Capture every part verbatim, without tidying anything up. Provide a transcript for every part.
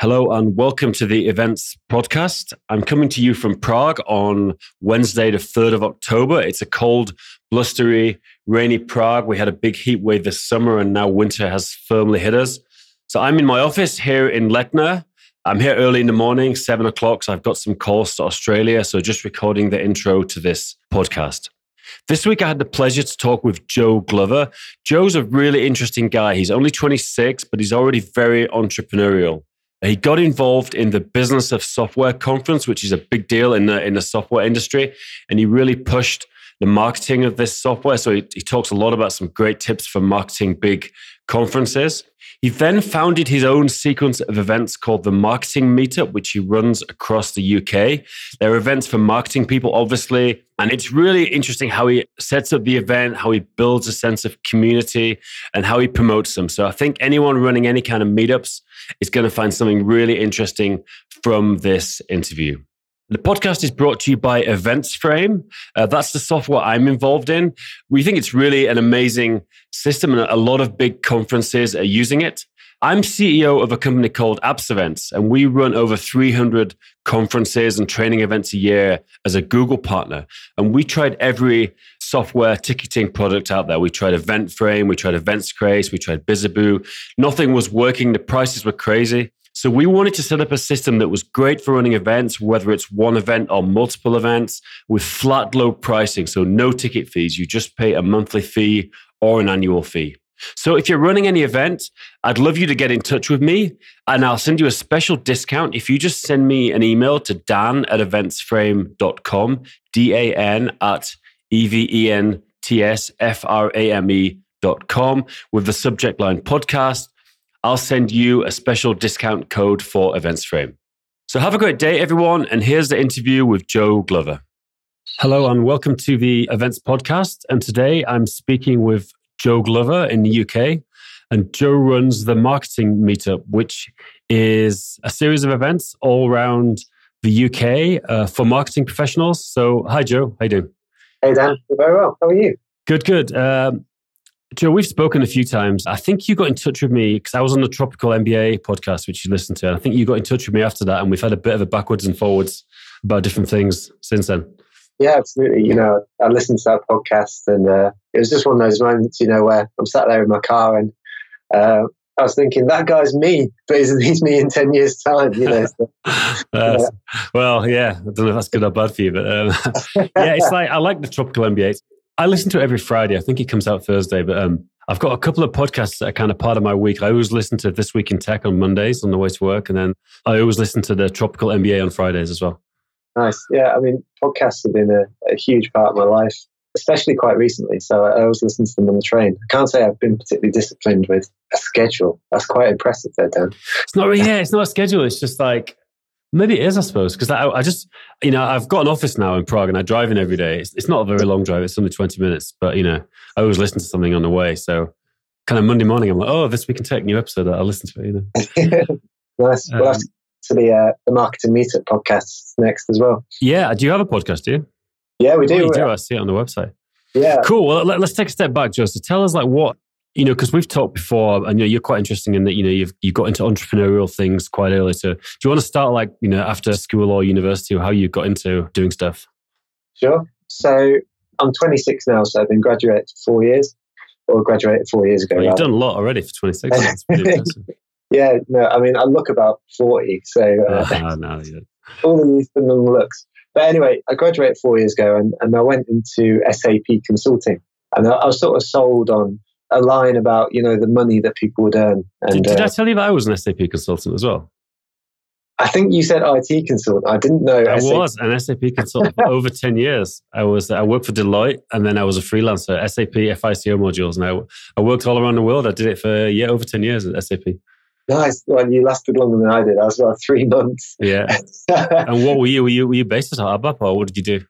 Hello and welcome to the Events Podcast. I'm coming to you from Prague on Wednesday, the third of October. It's a cold, blustery, rainy Prague. We had a big heat wave this summer and now winter has firmly hit us. So I'm in my office here in Letna. I'm here early in the morning, seven o'clock. So I've got some calls to Australia. So just recording the intro to this podcast. This week, I had the pleasure to talk with Joe Glover. Joe's a really interesting guy. He's only twenty-six, but he's already very entrepreneurial. He got involved in the Business of Software Conference, which is a big deal in the in the software industry. And he really pushed the marketing of this software. So he, he talks a lot about some great tips for marketing big conferences. He then founded his own sequence of events called The Marketing Meetup, which he runs across the U K. They're events for marketing people, obviously. And it's really interesting how he sets up the event, how he builds a sense of community, and how he promotes them. So I think anyone running any kind of meetups is going to find something really interesting from this interview. The podcast is brought to you by EventsFrame. Uh, that's the software I'm involved in. We think it's really an amazing system and a lot of big conferences are using it. I'm C E O of a company called AppsEvents, and we run over three hundred conferences and training events a year as a Google partner. And we tried every software ticketing product out there. We tried EventsFrame, we tried Eventscraze, we tried Bizaboo. Nothing was working. The prices were crazy. So we wanted to set up a system that was great for running events, whether it's one event or multiple events, with flat low pricing. So no ticket fees. You just pay a monthly fee or an annual fee. So if you're running any event, I'd love you to get in touch with me and I'll send you a special discount if you just send me an email to dan at eventsframe dot com, D A N at E V E N T S F R A M E dot com with the subject line podcast. I'll send you a special discount code for EventsFrame. So have a great day, everyone. And here's the interview with Joe Glover. Hello and welcome to the Events Podcast. And today I'm speaking with Joe Glover in the U K. And Joe runs the Marketing Meetup, which is a series of events all around the U K uh, for marketing professionals. So hi, Joe. How you doing? Hey, Dan. Very well. How are you? Good, good. Um, Joe, we've spoken a few times. I think you got in touch with me because I was on the Tropical M B A podcast, which you listened to. And I think you got in touch with me after that. And we've had a bit of a backwards and forwards about different things since then. Yeah, absolutely. You know, I listened to that podcast and uh, it was just one of those moments, you know, where I'm sat there in my car and uh, I was thinking, that guy's me, but he's me in ten years' time, you know. So, yeah. Well, yeah, I don't know if that's good or bad for you, but um, yeah, it's like, I like the Tropical M B A. I listen to it every Friday. I think it comes out Thursday, but um, I've got a couple of podcasts that are kind of part of my week. I always listen to This Week in Tech on Mondays on the way to work. And then I always listen to the Tropical M B A on Fridays as well. Nice. Yeah. I mean, podcasts have been a, a huge part of my life, especially quite recently. So I always listen to them on the train. I can't say I've been particularly disciplined with a schedule. That's quite impressive there, Dan. It's not really, yeah, it's not a schedule. It's just like, maybe it is, I suppose, because I, I just, you know, I've got an office now in Prague and I drive in every day. It's, it's not a very long drive. It's only twenty minutes, but, you know, I always listen to something on the way. So kind of Monday morning, I'm like, oh, This Week in Tech, new episode. I'll listen to it, you know. Nice. Um, we'll have to the, uh, the Marketing Meetup podcast next as well. Yeah. Do you have a podcast, do you? Yeah, we do. Oh, you do. I see it on the website. Yeah. Cool. Well, let, let's take a step back, Joe. So tell us like what, you know, because we've talked before, and you know, you're quite interesting in that. You know, you've you got into entrepreneurial things quite early. So, do you want to start like you know after school or university, or how you got into doing stuff? Sure. So I'm twenty-six now, so I've been graduate for four years, or graduated four years ago. Well, you've done a lot already for twenty-six. That's pretty impressive. Yeah. No, I mean, I look about forty. So uh, uh, no, yeah. All the youth and the looks. But anyway, I graduated four years ago, and, and I went into S A P consulting, and I, I was sort of sold on a line about, you know, the money that people would earn. And, did did uh, I tell you that I was an S A P consultant as well? I think you said I T consultant. I didn't know. I S A P. Was an S A P consultant for over ten years. I was. I worked for Deloitte and then I was a freelancer, S A P F I C O modules. And I, I worked all around the world. I did it for yeah, over ten years at S A P. Nice. Well, you lasted longer than I did. I was about three months. Yeah. And what were you? Were you, were you based at ABAP or what did you do?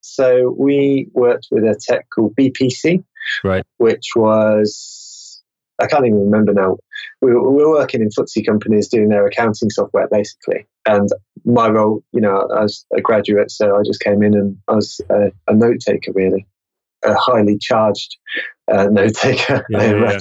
So we worked with a tech called B P C. Right, which was, I can't even remember now. We were, we were working in F T S E companies doing their accounting software, basically. And my role, you know, I was a graduate, so I just came in and I was a, a note taker, really, a highly charged uh, note taker. Yeah,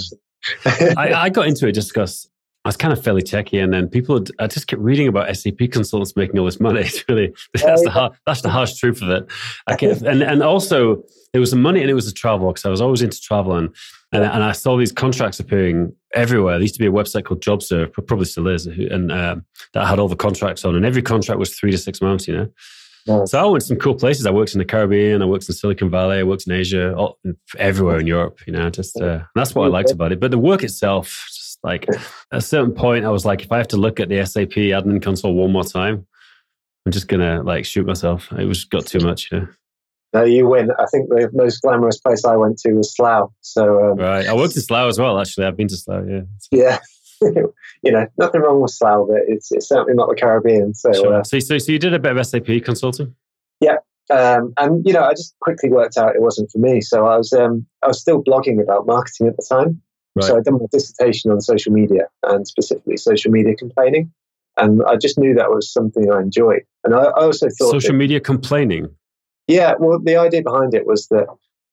I, yeah. I, I got into it just because I was kind of fairly techy, and then people would, I just kept reading about S A P consultants making all this money. It's really that's the hard, that's the harsh truth of it. I kept, and and also there was the money, and it was the travel, because I was always into travel, and and, and I saw these contracts appearing everywhere. There used to be a website called JobServe, probably still is, and uh, that had all the contracts on, and every contract was three to six months. You know, wow. So I went to some cool places. I worked in the Caribbean, I worked in Silicon Valley, I worked in Asia, all, everywhere in Europe. You know, just uh, and that's what I liked about it. But the work itself. Like at a certain point, I was like, if I have to look at the S A P admin console one more time, I'm just going to like shoot myself. It was got too much. Yeah. No, you win. I think the most glamorous place I went to was Slough. So um, right. I worked in Slough as well, actually. I've been to Slough, yeah. Yeah. You know, nothing wrong with Slough, but it's, it's certainly not the Caribbean. So, sure. uh, so, so, so you did a bit of S A P consulting? Yeah. Um, and, you know, I just quickly worked out it wasn't for me. So I was, um, I was still blogging about marketing at the time. Right. So I'd done my dissertation on social media and specifically social media complaining. And I just knew that was something I enjoyed. And I, I also thought... Social that, media complaining? Yeah, well, the idea behind it was that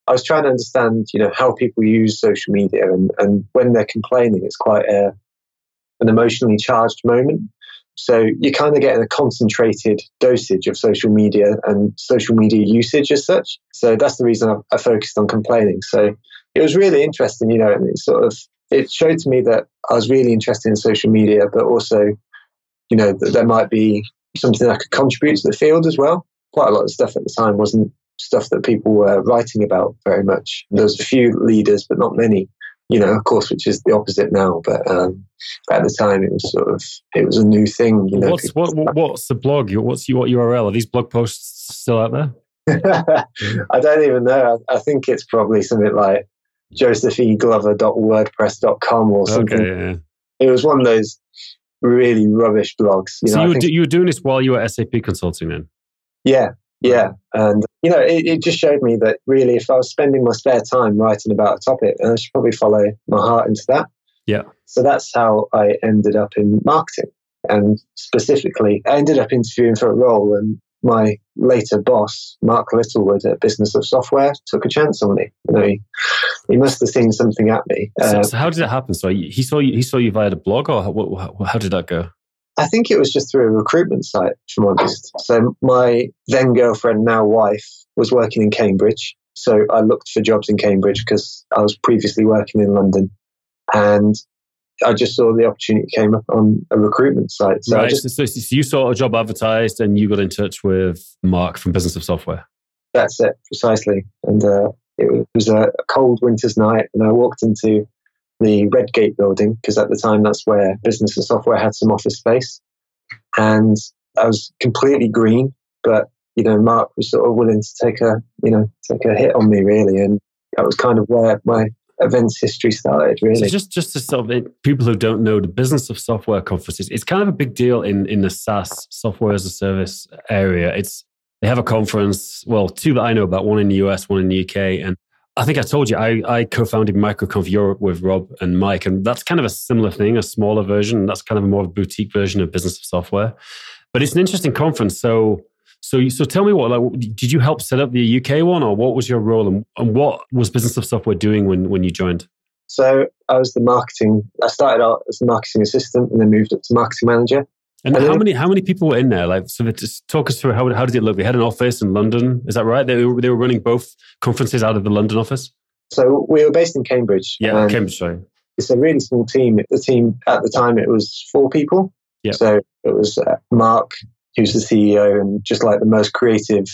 I was trying to understand, you know, how people use social media. And, and when they're complaining, it's quite a, an emotionally charged moment. So you're kind of getting a concentrated dosage of social media and social media usage as such. So that's the reason I, I focused on complaining. So... It was really interesting, you know, and it sort of, it showed to me that I was really interested in social media, but also, you know, that there might be something I could contribute to the field as well. Quite a lot of stuff at the time wasn't stuff that people were writing about very much. There was a few leaders, but not many, you know, of course, which is the opposite now. But um, at the time, it was sort of, it was a new thing. You know, what's, what, what's the blog? What's your U R L? Are these blog posts still out there? I don't even know. I, I think it's probably something like joseph e glover dot wordpress dot com or something. Okay, yeah, yeah. It was one of those really rubbish blogs. You so know, you, were think, do, you were doing this while you were S A P consulting then? Yeah, yeah. And, you know, it, it just showed me that really if I was spending my spare time writing about a topic, I should probably follow my heart into that. Yeah. So that's how I ended up in marketing. And specifically, I ended up interviewing for a role, and my later boss, Mark Littlewood at Business of Software, took a chance on me. You know, he, he must have seen something at me. Uh, so, so how did it happen? So he saw you, he saw you via the blog, or how, how did that go? I think it was just through a recruitment site, if I'm honest. So my then girlfriend, now wife, was working in Cambridge. So I looked for jobs in Cambridge because I was previously working in London. And I just saw the opportunity came up on a recruitment site. So, right. I just, so, so you saw a job advertised and you got in touch with Mark from Business of Software. That's it, precisely. And uh, it was a cold winter's night, and I walked into the Redgate building, because at the time that's where Business of Software had some office space. And I was completely green, but you know, Mark was sort of willing to take a, you know, take a hit on me really, and that was kind of where my events history started, really. So just, just to sort of, people who don't know, the Business of Software Conferences, it's kind of a big deal in, in the SaaS, software as a service area. It's, they have a conference, well, two that I know about, one in the U S, one in the U K. And I think I told you, I, I co-founded MicroConf Europe with Rob and Mike, and that's kind of a similar thing, a smaller version. That's kind of a more boutique version of Business of Software. But it's an interesting conference. So So, so tell me what, like, did you help set up the U K one, or what was your role, and, and what was Business of Software doing when, when you joined? So I was the marketing, I started out as a marketing assistant and then moved up to marketing manager. And, and how then, many how many people were in there? Like, so just talk us through, how, how did it look? They had an office in London, is that right? They were, they were running both conferences out of the London office? So we were based in Cambridge. Yeah, Cambridge, sorry. It's a really small team. The team at the time, it was four people. Yeah. So it was uh, Mark, who's the C E O, and just like the most creative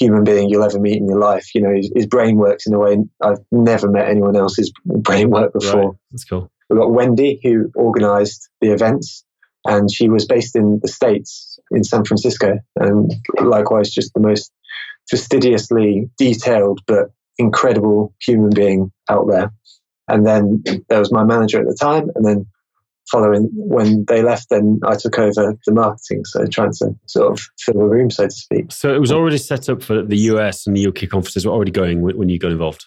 human being you'll ever meet in your life. You know, his, his brain works in a way I've never met anyone else's brain work before. Right. That's cool. We've got Wendy, who organized the events, and she was based in the States, in San Francisco. And likewise, just the most fastidiously detailed but incredible human being out there. And then there was my manager at the time, and then following when they left, then I took over the marketing. So trying to sort of fill the room, so to speak. So it was already set up for the U S and the U K conferences were already going when you got involved?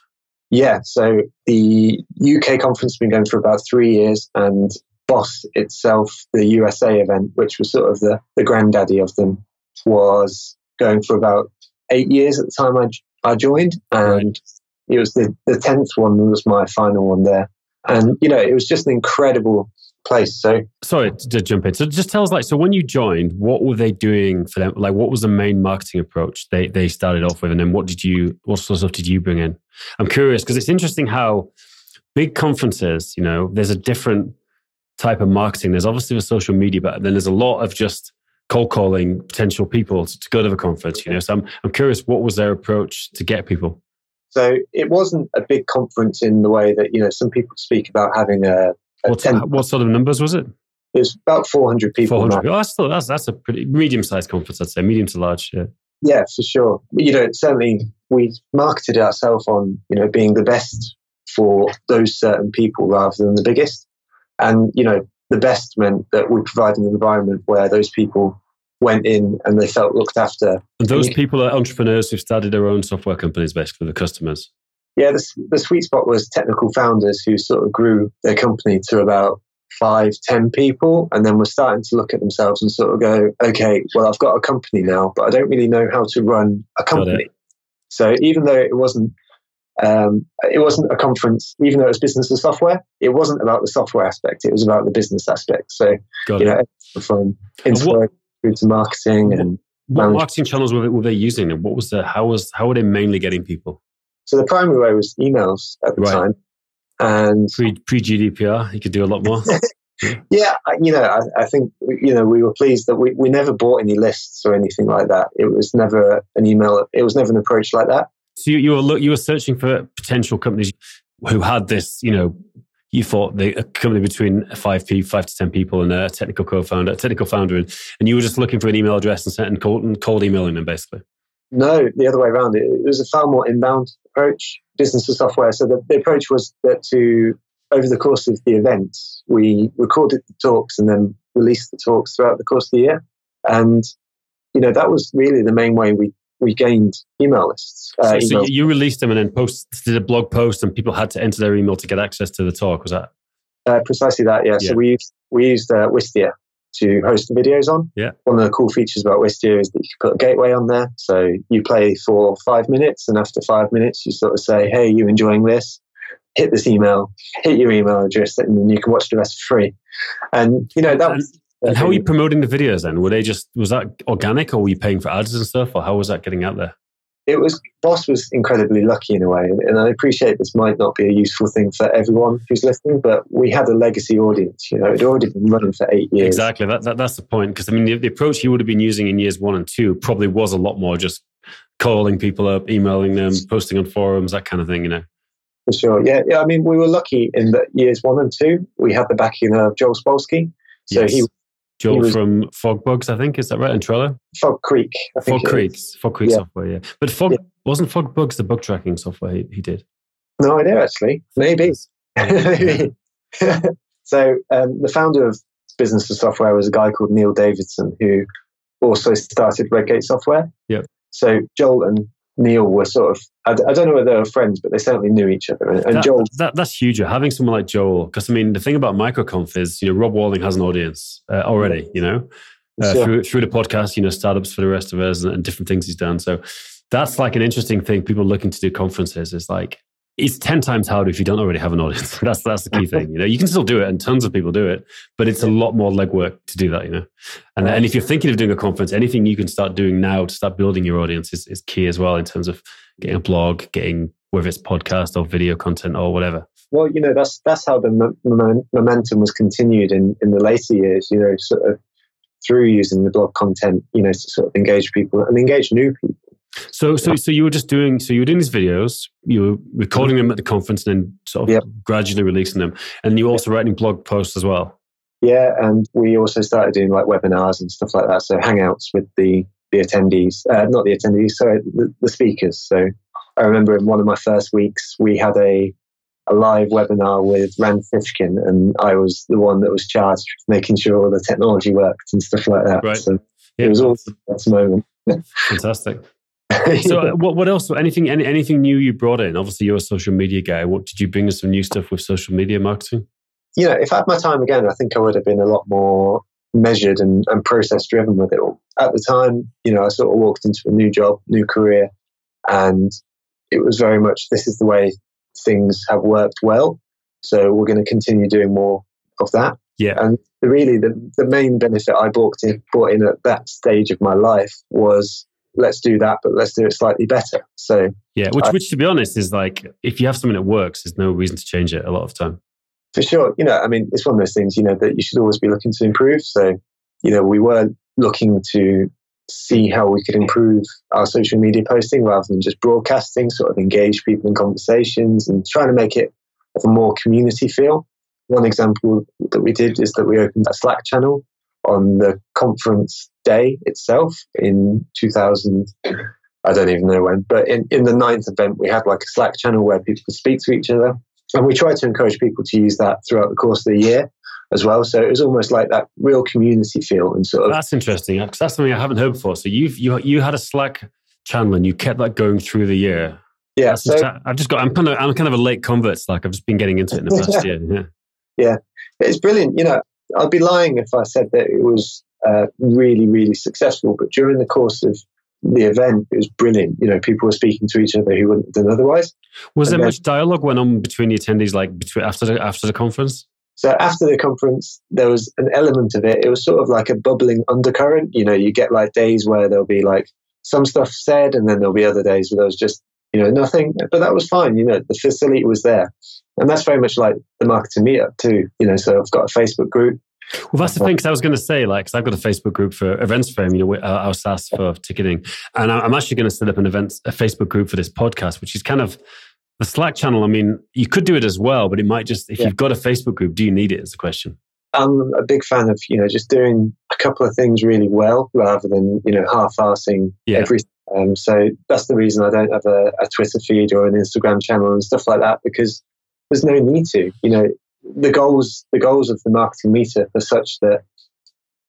Yeah. So the U K conference has been going for about three years and BOSS itself, the U S A event, which was sort of the, the granddaddy of them, was going for about eight years at the time I, I joined. And right. It was the, the tenth one was my final one there. And, you know, it was just an incredible place. So sorry to jump in. So just tell us, like, so when you joined, what were they doing for them? Like, what was the main marketing approach they they started off with, and then what did you, what sort of stuff did you bring in? I'm curious because it's interesting how big conferences, you know, there's a different type of marketing. There's obviously the social media, but then there's a lot of just cold calling potential people to go to the conference, you know. So I'm I'm curious, what was their approach to get people? So it wasn't a big conference in the way that, you know, some people speak about having a... a what, ten- what sort of numbers was it? It was about four hundred people. four hundred people. Oh, that's, that's, that's a pretty medium-sized conference, I'd say, medium to large. Yeah, yeah, for sure. You know, certainly we marketed ourselves on, you know, being the best for those certain people rather than the biggest. And, you know, the best meant that we provided an environment where those people went in and they felt looked after. And those people are entrepreneurs who've started their own software companies, basically, the customers. Yeah, the, the sweet spot was technical founders who sort of grew their company to about five, ten people, and then were starting to look at themselves and sort of go, okay, well, I've got a company now, but I don't really know how to run a company. So even though it wasn't Um, it wasn't a conference, even though it was business and software, it wasn't about the software aspect. It was about the business aspect. So, Got you it. know, from info through to marketing and what management. Marketing channels were they, were they using? And what was the how was how were they mainly getting people? So the primary way was emails at the right. time, and pre pre G D P R, you could do a lot more. Yeah, you know, I, I think you know we were pleased that we, we never bought any lists or anything like that. It was never an email. It was never an approach like that. So you, you were look, you were searching for potential companies who had this, you know, you thought they, a company between five p five to ten people and a technical co-founder, a technical founder, and, and you were just looking for an email address and sent cold, and cold emailing them basically. No, the other way around. It, it was a far more inbound approach, business to software. So the, the approach was that to over the course of the events, we recorded the talks and then released the talks throughout the course of the year, and you know that was really the main way we. We gained email lists. Uh, so, so email. You released them and then posted, did a blog post, and people had to enter their email to get access to the talk. Was that uh, precisely that? Yeah. yeah. So we used we used uh, Wistia to host the videos on. Yeah. One of the cool features about Wistia is that you can put a gateway on there. So you play for five minutes, and after five minutes, you sort of say, "Hey, you enjoying this? Hit this email. Hit your email address, and then you can watch the rest for free." And you know that. And- was, And how were you promoting the videos then? Were they just, was that organic or were you paying for ads and stuff? Or how was that getting out there? It was, Boss was incredibly lucky in a way. And I appreciate this might not be a useful thing for everyone who's listening, but we had a legacy audience, you know, it'd already been running for eight years. Exactly. That, that That's the point. Because I mean, the, the approach you would have been using in years one and two probably was a lot more just calling people up, emailing them, posting on forums, that kind of thing, you know. For sure. Yeah. yeah I mean, we were lucky in that years one and two, we had the backing of Joel Spolsky. So yes. he Joel was, from Fogbugs, I think, is that right? And Trello? Fog Creek. I think Fog Creek. Fog Creek yeah. software, yeah. But Fog, yeah. wasn't Fogbugs the bug tracking software he, he did? No idea, actually. Maybe. Maybe. So um, the founder of Business of Software was a guy called Neil Davidson, who also started Redgate Software. Yeah. So Joel and Neil were sort of, I, I don't know whether they were friends, but they certainly knew each other. And, and that, Joel, that, that's huge. Having someone like Joel, because I mean, the thing about MicroConf is, you know, Rob Walling has an audience uh, already, you know, uh, sure. through through the podcast, you know, startups for the rest of us and, and different things he's done. So that's like an interesting thing. People looking to do conferences is like, it's ten times harder if you don't already have an audience. That's that's the key thing. You know, you can still do it and tons of people do it, but it's a lot more legwork to do that, you know. And and if you're thinking of doing a conference, anything you can start doing now to start building your audience is, is key as well in terms of getting a blog, getting whether it's podcast or video content or whatever. Well, you know, that's that's how the m- m- momentum was continued in, in the later years, you know, sort of through using the blog content, you know, to sort of engage people and engage new people. So, so, so you were just doing. So you were doing these videos. You were recording them at the conference and then sort of yep. gradually releasing them. And you were also writing blog posts as well. Yeah, and we also started doing like webinars and stuff like that. So hangouts with the the attendees, uh, not the attendees, sorry, the, the speakers. So I remember in one of my first weeks, we had a a live webinar with Rand Fishkin, and I was the one that was charged with making sure all the technology worked and stuff like that. Right. So yep. It was awesome at the moment. Fantastic. So what what else? Anything any, anything new you brought in? Obviously, you're a social media guy. What did you bring us some new stuff with social media marketing? You know, if I had my time again, I think I would have been a lot more measured and, and process-driven with it all. At the time, you know, I sort of walked into a new job, new career, and it was very much, this is the way things have worked well. So we're going to continue doing more of that. Yeah. And really the, the main benefit I brought in, brought in at that stage of my life was, let's do that, but let's do it slightly better. So yeah, which, I, which to be honest is like, if you have something that works, there's no reason to change it a lot of time. For sure. You know, I mean, it's one of those things, you know, that you should always be looking to improve. So, you know, we were looking to see how we could improve our social media posting rather than just broadcasting, sort of engage people in conversations and trying to make it a more community feel. One example that we did is that we opened a Slack channel on the conference day itself in two thousand. I don't even know when, but in, in the ninth event, we had like a Slack channel where people could speak to each other. And we tried to encourage people to use that throughout the course of the year as well. So it was almost like that real community feel and sort of. That's interesting, because that's something I haven't heard before. So you've, you you had a Slack channel and you kept that going through the year. Yeah. So, inter- I've just got, I'm kind of, I'm kind of a late convert, Slack. I've just been getting into it in the past yeah. year. Yeah. Yeah. It's brilliant. You know, I'd be lying if I said that it was uh, really, really successful, but during the course of the event, it was brilliant. You know, people were speaking to each other who wouldn't have done otherwise. Was and there then, much dialogue went on between the attendees, like between, after the, after the conference? So after the conference, there was an element of it. It was sort of like a bubbling undercurrent. You know, you get like days where there'll be like some stuff said, and then there'll be other days where there was just, you know, nothing. But that was fine. You know, the facility was there. And that's very much like the Marketing Meetup too. You know, so I've got a Facebook group. Well, that's the thing, because I was going to say, like, because I've got a Facebook group for EventsFrame, you know, our SaaS for ticketing. And I'm actually going to set up an events, a Facebook group for this podcast, which is kind of the Slack channel. I mean, you could do it as well, but it might just, if yeah. you've got a Facebook group, do you need it is the question. I'm a big fan of, you know, just doing a couple of things really well rather than, you know, half-arsing yeah. everything. Um, so that's the reason I don't have a, a Twitter feed or an Instagram channel and stuff like that, because there's no need to, you know. The goals, the goals of the Marketing Meetup are such that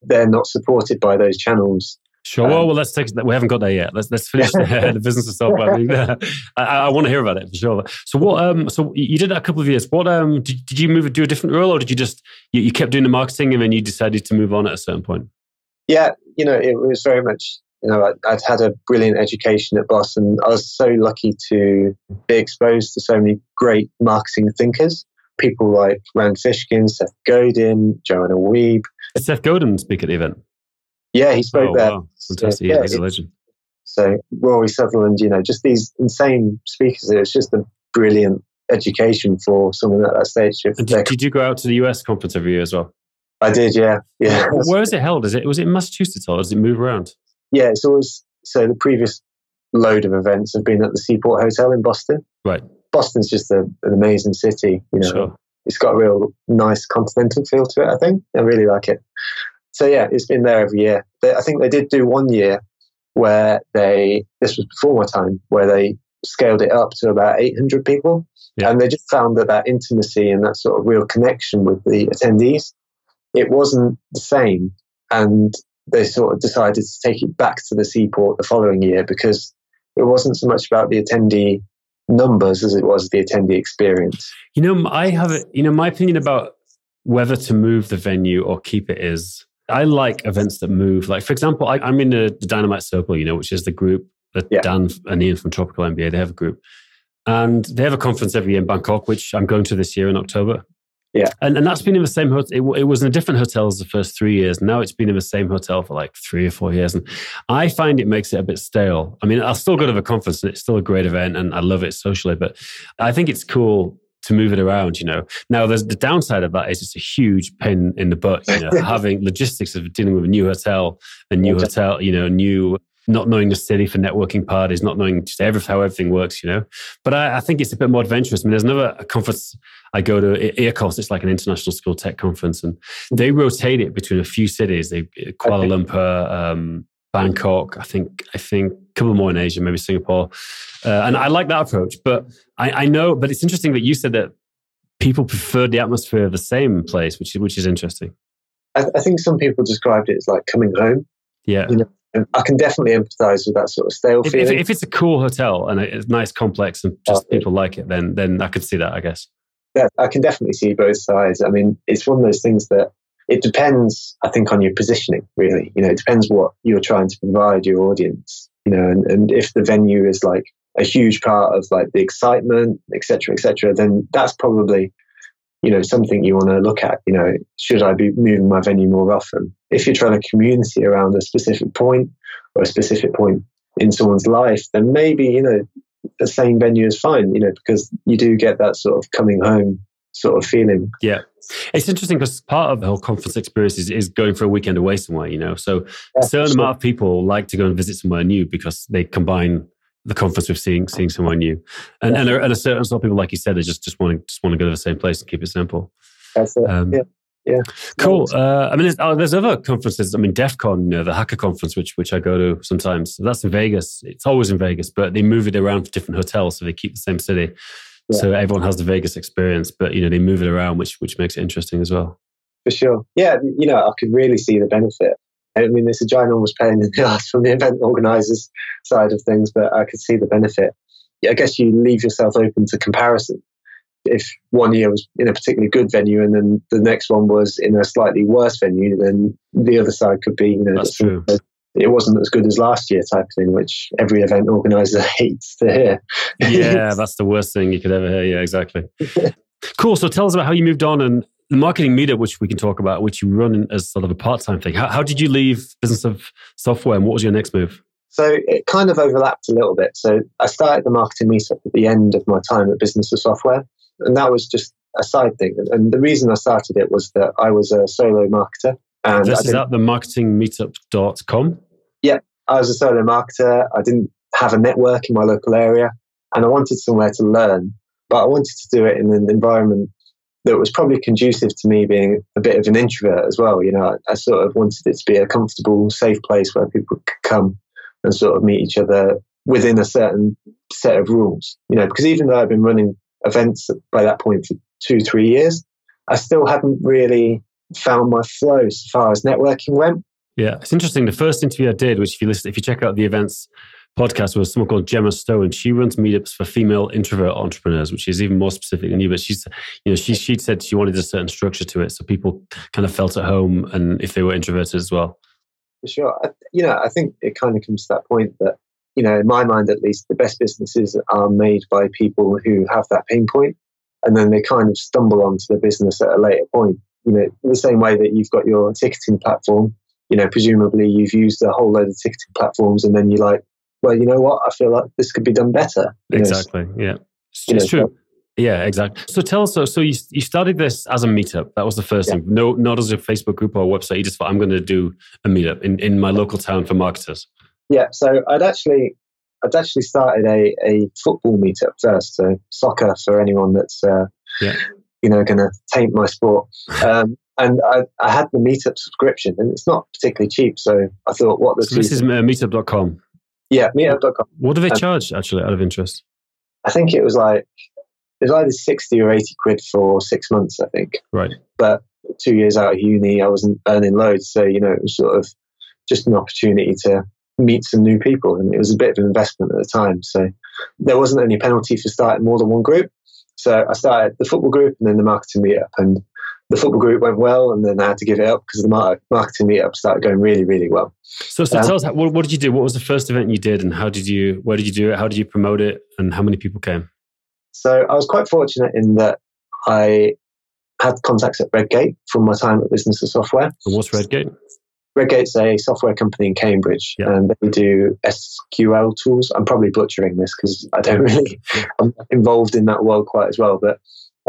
they're not supported by those channels. Sure. Um, well, well, let's take that. We haven't got there yet. Let's let's finish the, the business of software. I, I want to hear about it for sure. So what? Um, so you did that a couple of years. What? Um, did, did you move do a different role, or did you just you, you kept doing the marketing and then you decided to move on at a certain point? Yeah, you know, it was very much. You know, I'd had a brilliant education at Boston. I was so lucky to be exposed to so many great marketing thinkers. People like Rand Fishkin, Seth Godin, Joanna Weeb. Did Seth Godin speak at the event? Yeah, he spoke oh, there. Wow. Fantastic. So, yeah, he's a legend. So Rory Sutherland, you know, just these insane speakers. It was just a brilliant education for someone at that stage. And did, did you go out to the U S conference every year as well? I did, yeah. yeah. Where is it held? Is it Was it in Massachusetts or does it move around? Yeah, it's always... So the previous load of events have been at the Seaport Hotel in Boston. Right. Boston's just a, an amazing city, you know. Sure. It's got a real nice continental feel to it, I think. I really like it. So yeah, it's been there every year. They, I think they did do one year where they, this was before my time, where they scaled it up to about eight hundred people. Yeah. And they just found that that intimacy and that sort of real connection with the attendees, it wasn't the same. And they sort of decided to take it back to the Seaport the following year because it wasn't so much about the attendee numbers as it was the attendee experience. You know, I have a, you know, my opinion about whether to move the venue or keep it is I like events that move. Like, for example, I, I'm in the Dynamite Circle, you know, which is the group that yeah. Dan and Ian from Tropical M B A, they have a group. And they have a conference every year in Bangkok, which I'm going to this year in October. Yeah. And and that's been in the same hotel. It, it was in a different hotel the first three years. Now it's been in the same hotel for like three or four years. And I find it makes it a bit stale. I mean, I'll still go to the conference and it's still a great event and I love it socially, but I think it's cool to move it around, you know. Now, there's the downside of that is it's a huge pain in the butt, you know, having logistics of dealing with a new hotel, a new okay. hotel, you know, new... not knowing the city for networking parties, not knowing just every, how everything works, you know. But I, I think it's a bit more adventurous. I mean, there's another conference I go to, EACOS, it's like an international school tech conference, and they rotate it between a few cities. They Kuala Lumpur, um, Bangkok, I think, I think a couple more in Asia, maybe Singapore. Uh, and I like that approach. But I, I know, but it's interesting that you said that people preferred the atmosphere of the same place, which is, which is interesting. I, I think some people described it as like coming home. Yeah. You know? I can definitely empathise with that sort of stale if, feeling. If, if it's a cool hotel and a nice complex and just oh, people like it, then then I could see that, I guess. Yeah, I can definitely see both sides. I mean, it's one of those things that it depends, I think, on your positioning, really. You know, it depends what you're trying to provide your audience, you know, and, and if the venue is like a huge part of like the excitement, et cetera, et cetera, then that's probably you know, something you want to look at. You know, should I be moving my venue more often? If you're trying to community around a specific point or a specific point in someone's life, then maybe, you know, the same venue is fine, you know, because you do get that sort of coming home sort of feeling. Yeah. It's interesting because part of the whole conference experience is, is going for a weekend away somewhere, you know. So yeah, a certain sure. amount of people like to go and visit somewhere new because they combine the conference with seeing seeing somewhere new. And yeah. and, a, and a certain sort of people, like you said, they just, just want to just want to go to the same place and keep it simple. That's it. Um, yeah. Yeah. Cool. Uh, I mean, there's, oh, there's other conferences. I mean, DEF CON, you know, the hacker conference, which which I go to sometimes. That's in Vegas. It's always in Vegas, but they move it around to different hotels, so they keep the same city. Yeah. So everyone has the Vegas experience, but, you know, they move it around, which which makes it interesting as well. For sure. Yeah, you know, I could really see the benefit. I mean, it's a ginormous pain in the ass from the event organizers' side of things, but I could see the benefit. I guess you leave yourself open to comparison. If one year was in a particularly good venue and then the next one was in a slightly worse venue, then the other side could be, you know, that's true. It wasn't as good as last year type thing, which every event organizer hates to hear. Yeah, that's the worst thing you could ever hear. Yeah, exactly. Cool. So tell us about how you moved on and the marketing meetup, which we can talk about, which you run as sort of a part-time thing. How, how did you leave Business of Software and what was your next move? So it kind of overlapped a little bit. So I started the marketing meetup at the end of my time at Business of Software. And that was just a side thing. And the reason I started it was that I was a solo marketer. And this is at the marketing meetup dot com? Yeah, I was a solo marketer. I didn't have a network in my local area. And I wanted somewhere to learn. But I wanted to do it in an environment that was probably conducive to me being a bit of an introvert as well. You know, I sort of wanted it to be a comfortable, safe place where people could come and sort of meet each other within a certain set of rules. You know, because even though I've been running events by that point for two, three years, I still hadn't really found my flow as far as networking went. Yeah, it's interesting. The first interview I did, which if you listen, if you check out the events podcast, was someone called Gemma Stowe, and she runs meetups for female introvert entrepreneurs, which is even more specific than you. But she's, you know, she she said she wanted a certain structure to it, so people kind of felt at home, and if they were introverted as well. For sure, I, you know, I think it kind of comes to that point that, you know, in my mind at least, the best businesses are made by people who have that pain point, and then they kind of stumble onto the business at a later point. You know, the same way that you've got your ticketing platform, you know, presumably you've used a whole load of ticketing platforms, and then you're like, well, you know what, I feel like this could be done better. You exactly. Know, yeah. It's, it's know, true. So, yeah, exactly. So tell us, so, so you, you started this as a meetup. That was the first yeah. thing. No, not as a Facebook group or a website. You just thought, I'm going to do a meetup in, in my local town for marketers. Yeah, so I'd actually, I'd actually started a, a football meetup first. So soccer for anyone that's, uh, yeah. you know, going to taint my sport. Um, and I, I had the meetup subscription, and it's not particularly cheap. So I thought, what the so this is uh, meetup dot com. Yeah, meetup dot com. What do they um, charge actually? Out of interest, I think it was like it was either sixty or eighty quid for six months. I think. Right. But two years out of uni, I wasn't earning loads, so you know it was sort of just an opportunity to meet some new people, and it was a bit of an investment at the time. So there wasn't any penalty for starting more than one group. So I started the football group and then the marketing meetup, and the football group went well, and then I had to give it up because the mar- marketing meetup started going really, really well. So, so um, tell us, how, what, what did you do? What was the first event you did, and how did you? Where did you do it? How did you promote it, and how many people came? So I was quite fortunate in that I had contacts at Redgate from my time at Business of Software. And what's Redgate? Redgate's a software company in Cambridge, yeah. and they do S Q L tools. I'm probably butchering this because I don't really, I'm not involved in that world quite as well. But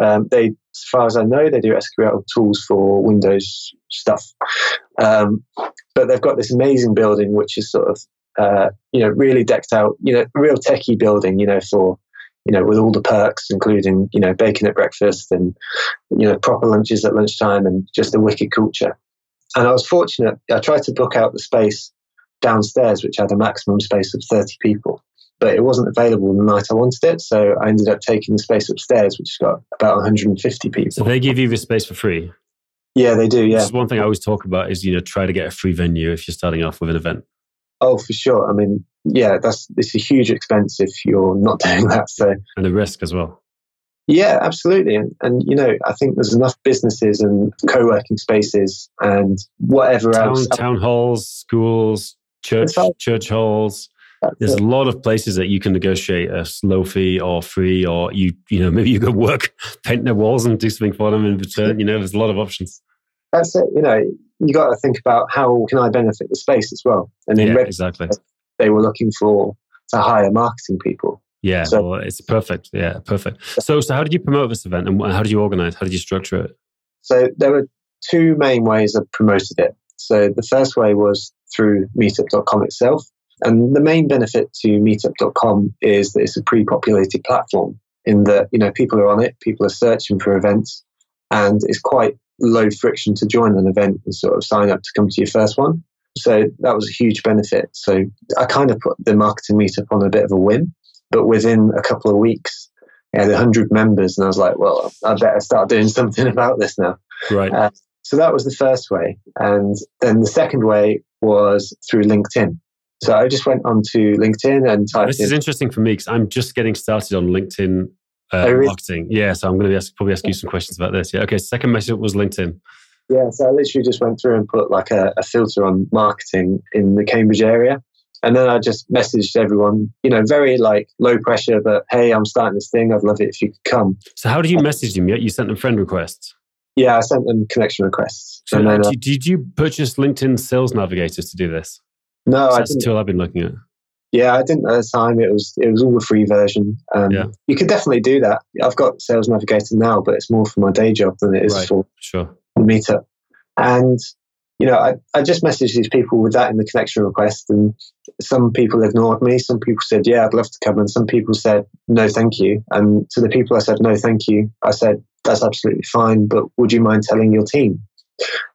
um, they, as far as I know, they do S Q L tools for Windows stuff. Um, but they've got this amazing building, which is sort of, uh, you know, really decked out, you know, real techie building, you know, for, you know, with all the perks, including, you know, bacon at breakfast and, you know, proper lunches at lunchtime and just a wicked culture. And I was fortunate. I tried to book out the space downstairs, which had a maximum space of thirty people, but it wasn't available the night I wanted it. So I ended up taking the space upstairs, which got about one hundred fifty people. So they give you the space for free? Yeah, they do, yeah. This is one thing I always talk about is, you know, try to get a free venue if you're starting off with an event. Oh, for sure. I mean, yeah, that's it's a huge expense if you're not doing that. So and the risk as well. Yeah, absolutely. And, and, you know, I think there's enough businesses and co-working spaces and whatever town, else. Town halls, schools, church, church halls, That's There's it. a lot of places that you can negotiate a low fee or free, or you you know maybe you go work, paint their walls and do something for them in return. You know, there's a lot of options. That's it. You know, you got to think about how can I benefit the space as well. And in yeah, Red, exactly. they were looking for to hire marketing people. Yeah, so well, it's perfect. Yeah, perfect. So, so how did you promote this event, and how did you organize? How did you structure it? So there were two main ways I promoted it. So the first way was through meetup dot com itself. And the main benefit to meetup dot com is that it's a pre-populated platform in that, you know, people are on it, people are searching for events, and it's quite low friction to join an event and sort of sign up to come to your first one. So that was a huge benefit. So I kind of put the marketing meetup on a bit of a whim, but within a couple of weeks, I had one hundred members, and I was like, well, I better start doing something about this now. Right. Uh, so that was the first way. And then the second way was through LinkedIn. So I just went onto LinkedIn and typed This in. Is interesting for me because I'm just getting started on LinkedIn uh, oh, really? marketing. Yeah, so I'm going to be ask, probably ask you some questions about this. Yeah, okay, second message was LinkedIn. Yeah, so I literally just went through and put like a, a filter on marketing in the Cambridge area. And then I just messaged everyone, you know, very like low pressure, but hey, I'm starting this thing. I'd love it if you could come. So how do you message them? You sent them friend requests? Yeah, I sent them connection requests. So and then, uh, did you purchase LinkedIn Sales Navigators to do this? No, so I that's didn't. That's the tool I've been looking at. Yeah, I didn't at the time. It was it was all the free version. Um, yeah. You could definitely do that. I've got Sales Navigator now, but it's more for my day job than it is right. for sure. the meetup. And, you know, I, I just messaged these people with that in the connection request, and some people ignored me. Some people said, yeah, I'd love to come. And some people said, no, thank you. And to the people I said, no, thank you, I said, that's absolutely fine, but would you mind telling your team?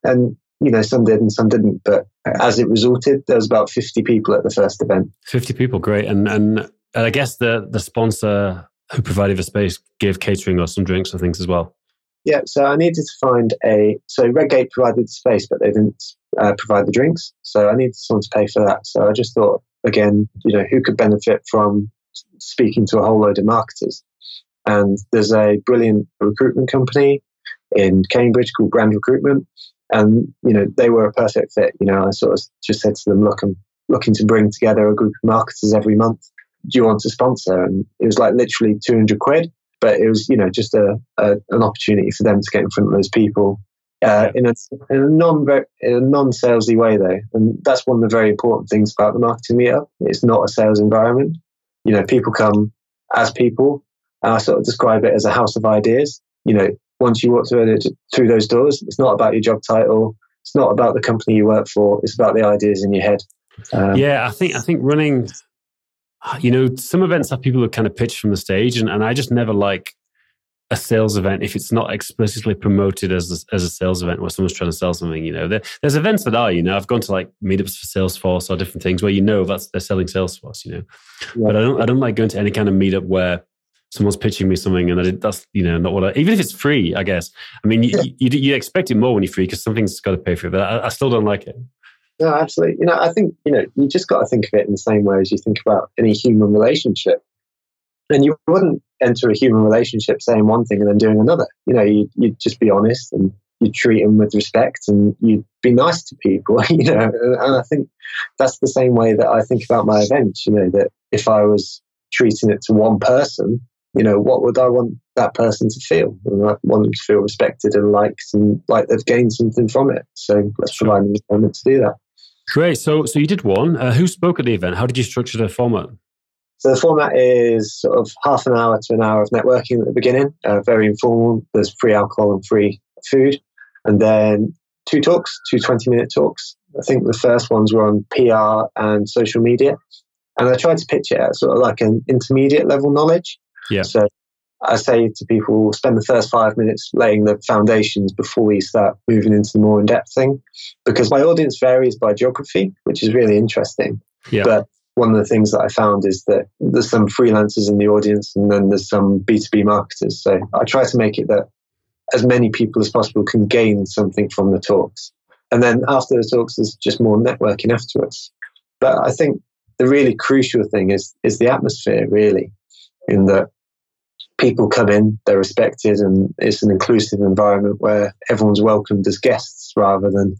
And, you know, some did and some didn't, but as it resulted, there was about fifty people at the first event. fifty people, great. And and, and I guess the, the sponsor who provided the space gave catering or some drinks or things as well. Yeah, so I needed to find a... So Redgate provided the space, but they didn't uh, provide the drinks. So I needed someone to pay for that. So I just thought, again, you know, who could benefit from speaking to a whole load of marketers? And there's a brilliant recruitment company in Cambridge called Brand Recruitment. And, you know, they were a perfect fit. You know, I sort of just said to them, look, I'm looking to bring together a group of marketers every month. Do you want to sponsor? And it was like literally two hundred quid. But it was, you know, just a, a an opportunity for them to get in front of those people uh, in a, in a non in a non-salesy way, though. And that's one of the very important things about the marketing meetup. It's not a sales environment. You know, people come as people. And I sort of describe it as a house of ideas. You know, once you walk through, through those doors, it's not about your job title. It's not about the company you work for. It's about the ideas in your head. Um, yeah, I think I think running... You know, some events have people who kind of pitch from the stage, and, and I just never like a sales event if it's not explicitly promoted as a, as a sales event where someone's trying to sell something. You know, there, there's events that are, you know, I've gone to like meetups for Salesforce or different things where you know that's they're selling Salesforce, you know. Yeah. But I don't I don't like going to any kind of meetup where someone's pitching me something and I did, that's, you know, not what I... Even if it's free, I guess. I mean, you, yeah. you, you expect it more when you're free because something's got to pay for it, but I, I still don't like it. No, absolutely. You know, I think, you know, you just got to think of it in the same way as you think about any human relationship. And you wouldn't enter a human relationship saying one thing and then doing another. You know, you, you'd just be honest and you'd treat them with respect and you'd be nice to people, you know. And I think that's the same way that I think about my events, you know, that if I was treating it to one person, you know, what would I want that person to feel? And I want them to feel respected and liked and like they've gained something from it. So let's provide them the moment to do that. Great. So so you did one. Uh, who spoke at the event? How did you structure the format? So the format is sort of half an hour to an hour of networking at the beginning, uh, very informal. There's free alcohol and free food. And then two talks, two twenty-minute talks. I think the first ones were on P R and social media. And I tried to pitch it at sort of like an intermediate level knowledge. Yeah. So I say to people, spend the first five minutes laying the foundations before we start moving into the more in-depth thing, because my audience varies by geography, which is really interesting. Yeah. But one of the things that I found is that there's some freelancers in the audience and then there's some B two B marketers. So I try to make it that as many people as possible can gain something from the talks. And then after the talks, there's just more networking afterwards. But I think the really crucial thing is is the atmosphere, really, in that people come in, they're respected, and it's an inclusive environment where everyone's welcomed as guests rather than,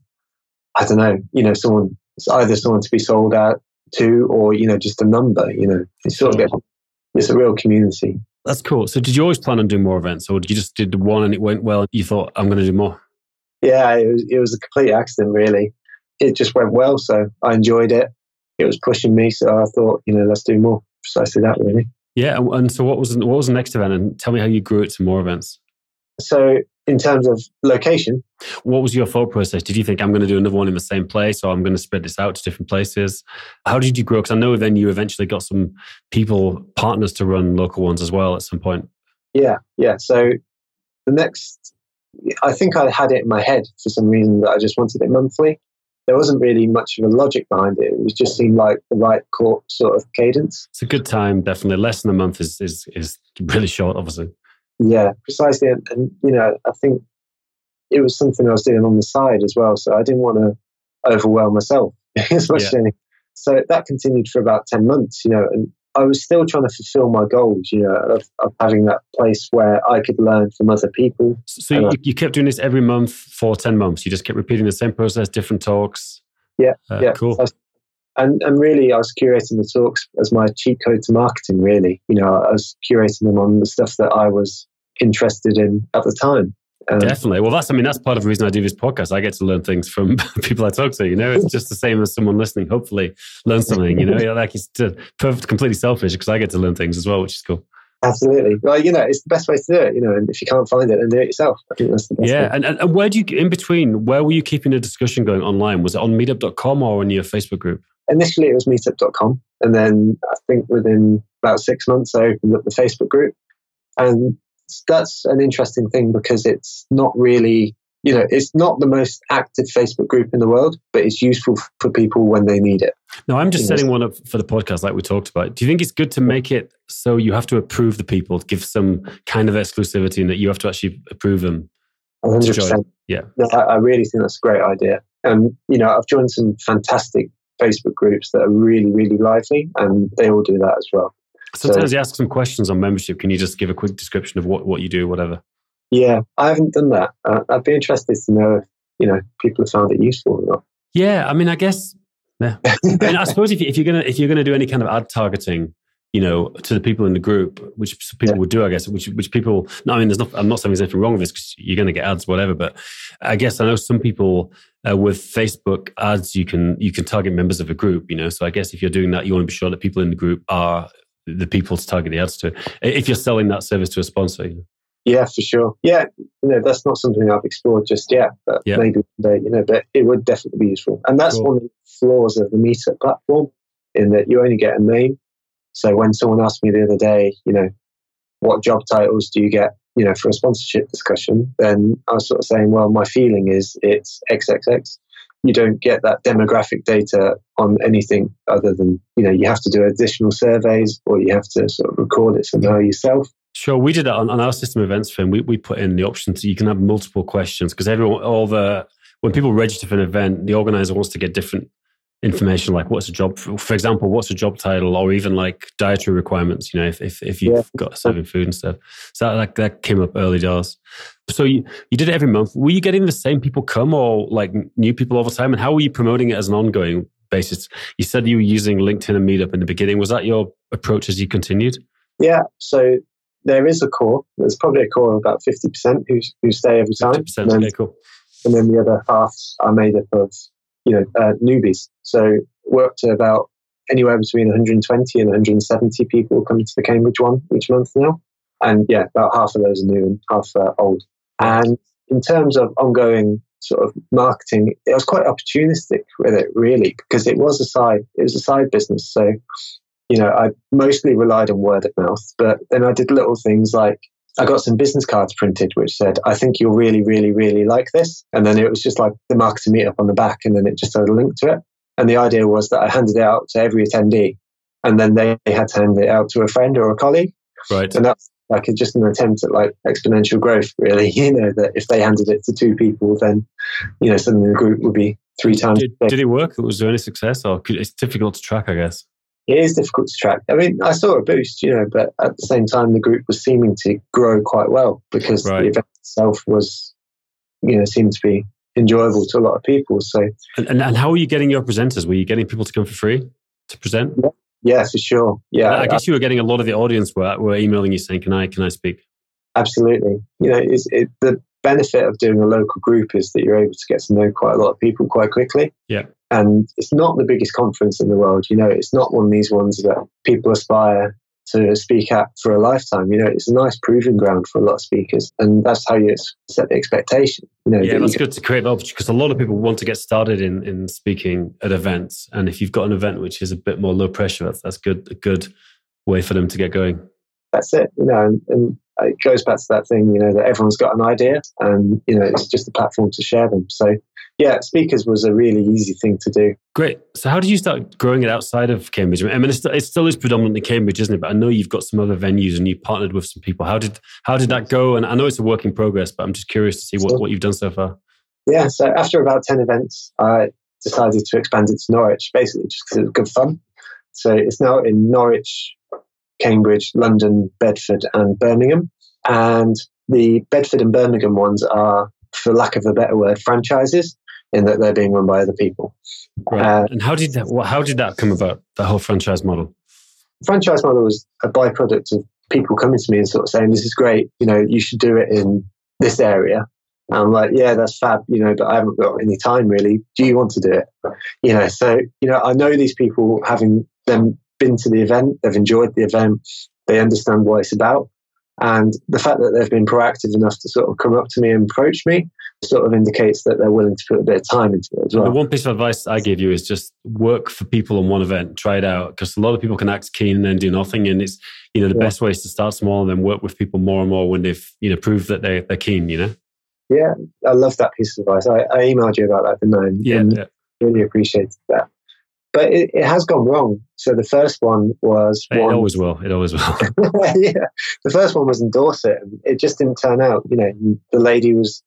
I don't know, you know, someone, it's either someone to be sold at, to, or, you know, just a number, you know, it's sort of, a, it's a real community. That's cool. So did you always plan on doing more events, or did you just did one and it went well and you thought, I'm going to do more? Yeah, it was, it was a complete accident, really. It just went well. So I enjoyed it. It was pushing me. So I thought, you know, let's do more. Precisely that, really. Yeah. And so what was, what was the next event? And tell me how you grew it to more events. So in terms of location. What was your thought process? Did you think, I'm going to do another one in the same place, or I'm going to spread this out to different places? How did you grow? Because I know then you eventually got some people, partners to run local ones as well at some point. Yeah. Yeah. So the next, I think I had it in my head for some reason that I just wanted it monthly. There wasn't really much of a logic behind it. It was just seemed like the right court sort of cadence. It's a good time, definitely. Less than a month is is, is really short, obviously. Yeah, precisely. And, and, you know, I think it was something I was doing on the side as well. So I didn't want to overwhelm myself as much as anything. So that continued for about ten months, you know, and I was still trying to fulfill my goals, you know, of, of having that place where I could learn from other people. So you, I, you kept doing this every month for ten months. You just kept repeating the same process, different talks. Yeah, uh, yeah. Cool. And, and really, I was curating the talks as my cheat code to marketing, really. You know, I was curating them on the stuff that I was interested in at the time. Um, Definitely. Well, that's, I mean, that's part of the reason I do this podcast. I get to learn things from people I talk to, you know, it's just the same as someone listening, hopefully learn something, you know, like it's perfect, completely selfish because I get to learn things as well, which is cool. Absolutely. Well, you know, it's the best way to do it, you know, and if you can't find it, then do it yourself. I think that's the best yeah. way. And, and where do you, in between, where were you keeping the discussion going online? Was it on meetup dot com or on your Facebook group? Initially, it was meetup dot com. And then I think within about six months, I opened up the Facebook group. And that's an interesting thing because it's not really, you know, it's not the most active Facebook group in the world, but it's useful for people when they need it. No, I'm just setting one up for the podcast like we talked about. Do you think it's good to make it so you have to approve the people, give some kind of exclusivity and that you have to actually approve them? one hundred percent. Yeah. No, I really think that's a great idea. And, you know, I've joined some fantastic Facebook groups that are really, really lively and they all do that as well. Sometimes so, you ask some questions on membership. Can you just give a quick description of what, what you do, whatever? Yeah, I haven't done that. Uh, I'd be interested to know if, you know, people have found it useful or not. Yeah, I mean, I guess. Yeah. And I suppose if, you, if you're gonna if you're gonna do any kind of ad targeting, you know, to the people in the group, which people yeah. would do, I guess. Which which people? No, I mean, there's not. I'm not saying there's anything wrong with this because you're going to get ads, whatever. But I guess I know some people uh, with Facebook ads, you can you can target members of a group, you know. So I guess if you're doing that, you want to be sure that people in the group are the people to target the ads to, if you're selling that service to a sponsor. Yeah, for sure. Yeah, you know, that's not something I've explored just yet, but yeah. maybe one day, you know, but it would definitely be useful. And that's cool. One of the flaws of the Meetup platform in that you only get a name. So when someone asked me the other day, you know, what job titles do you get, you know, for a sponsorship discussion, then I was sort of saying, well, my feeling is it's triple X. You don't get that demographic data on anything other than, you know, you have to do additional surveys or you have to sort of record it somehow yourself. Sure. We did that on, on our system events thing. We, we put in the option to, you can have multiple questions because everyone, all the, when people register for an event, the organizer wants to get different information, like what's a job, for example, what's a job title or even like dietary requirements, you know, if if, if you've yeah. got serving food and stuff. So that, like, that came up early doors. So you, you did it every month. Were you getting the same people come or like new people all the time? And how were you promoting it as an ongoing basis? You said you were using LinkedIn and Meetup in the beginning. Was that your approach as you continued? Yeah. So there is a core. There's probably a core of about fifty percent who, who stay every time. fifty percent, and then, okay, cool. And then the other half are made up of, you know, uh, newbies. So we're up to about anywhere between one hundred twenty and one hundred seventy people coming to the Cambridge one each month now. And yeah, about half of those are new and half are old. And in terms of ongoing sort of marketing, it was quite opportunistic with it really, because it was a side, it was a side business. So, you know, I mostly relied on word of mouth, but then I did little things like, I got some business cards printed, which said, I think you'll really, really, really like this. And then it was just like the marketing meetup on the back, and then it just had a link to it. And the idea was that I handed it out to every attendee, and then they had to hand it out to a friend or a colleague. Right. And that's like just an attempt at like exponential growth, really. You know, that if they handed it to two people, then, you know, suddenly the group would be three times. Did, did it work? Was there any success? Or could, it's difficult to track, I guess. It is difficult to track. I mean, I saw a boost, you know, but at the same time, the group was seeming to grow quite well because right. the event itself was, you know, seemed to be enjoyable to a lot of people. So, and, and, and how were you getting your presenters? Were you getting people to come for free? to present? Yeah, yeah for sure. Yeah, I, I guess I, you were getting a lot of the audience were were emailing you saying, "Can I can I speak?" Absolutely. You know, it's, it, the benefit of doing a local group is that you're able to get to know quite a lot of people quite quickly. Yeah. And it's not the biggest conference in the world. You know, it's not one of these ones that people aspire to speak at for a lifetime. You know, it's a nice proving ground for a lot of speakers, and that's how you set the expectation. You know, yeah, that that's good to create an opportunity, because a lot of people want to get started in, in speaking at events, and if you've got an event which is a bit more low pressure, that's that's good a good way for them to get going. That's it. You know, and, and it goes back to that thing, you know, that everyone's got an idea, and you know, it's just a platform to share them. So yeah, speakers was a really easy thing to do. Great. So how did you start growing it outside of Cambridge? I mean, it still is predominantly Cambridge, isn't it? But I know you've got some other venues and you partnered with some people. How did how did that go? And I know it's a work in progress, but I'm just curious to see what, what you've done so far. Yeah, so after about ten events, I decided to expand it to Norwich, basically just because it was good fun. So it's now in Norwich, Cambridge, London, Bedford and Birmingham. And the Bedford and Birmingham ones are, for lack of a better word, franchises, in that they're being run by other people. Right. Uh, and how did that, how did that come about, the whole franchise model? Franchise model was a byproduct of people coming to me and sort of saying, this is great, you know, you should do it in this area. And I'm like, yeah, that's fab, you know, but I haven't got any time really. Do you want to do it? You know, so, you know, I know these people, having them been to the event, they've enjoyed the event, they understand what it's about. And the fact that they've been proactive enough to sort of come up to me and approach me sort of indicates that they're willing to put a bit of time into it as well. The one piece of advice I give you is just work for people on one event, try it out, because a lot of people can act keen and then do nothing. And it's, you know, the yeah. best way is to start small and then work with people more and more when they've, you know, proved that they're, they're keen, you know? Yeah, I love that piece of advice. I, I emailed you about that, didn't I? And yeah, and yeah. Really appreciated that. But it, it has gone wrong. So the first one was... It one, always will. It always will. Yeah. The first one was in Dorset. It just didn't turn out. You know, the lady was